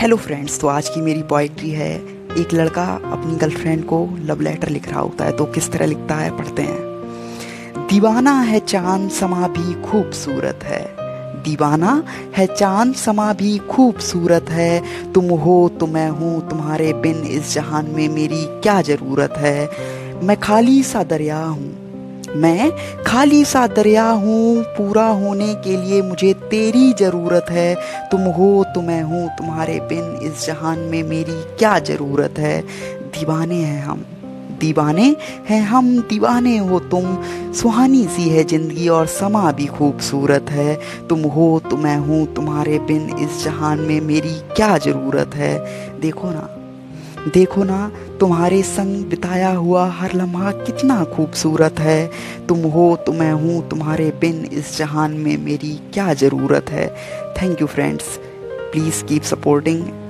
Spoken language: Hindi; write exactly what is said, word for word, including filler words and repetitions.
हेलो फ्रेंड्स, तो आज की मेरी पोएट्री है। एक लड़का अपनी गर्लफ्रेंड को लव लेटर लिख रहा होता है, तो किस तरह लिखता है पढ़ते हैं। दीवाना है चांद समा भी खूबसूरत है, दीवाना है चांद समा भी खूबसूरत है। तुम हो तो मैं हूँ, तुम्हारे बिन इस जहान में मेरी क्या ज़रूरत है। मैं खाली सा दरिया हूँ, मैं खाली सा दरिया हूँ, पूरा होने के लिए मुझे तेरी ज़रूरत है। तुम हो तो मैं हूँ, तुम्हारे बिन इस जहान में मेरी क्या ज़रूरत है। दीवाने हैं हम, दीवाने हैं हम, दीवाने हो तुम। सुहानी सी है ज़िंदगी और समा भी खूबसूरत है। तुम हो तो मैं हूँ, तुम्हारे बिन इस जहान में मेरी क्या ज़रूरत है। देखो ना, देखो ना, तुम्हारे संग बिताया हुआ हर लम्हा कितना खूबसूरत है। तुम हो तो मैं हूँ, तुम्हारे बिन इस जहान में मेरी क्या ज़रूरत है। Thank you friends, please keep supporting.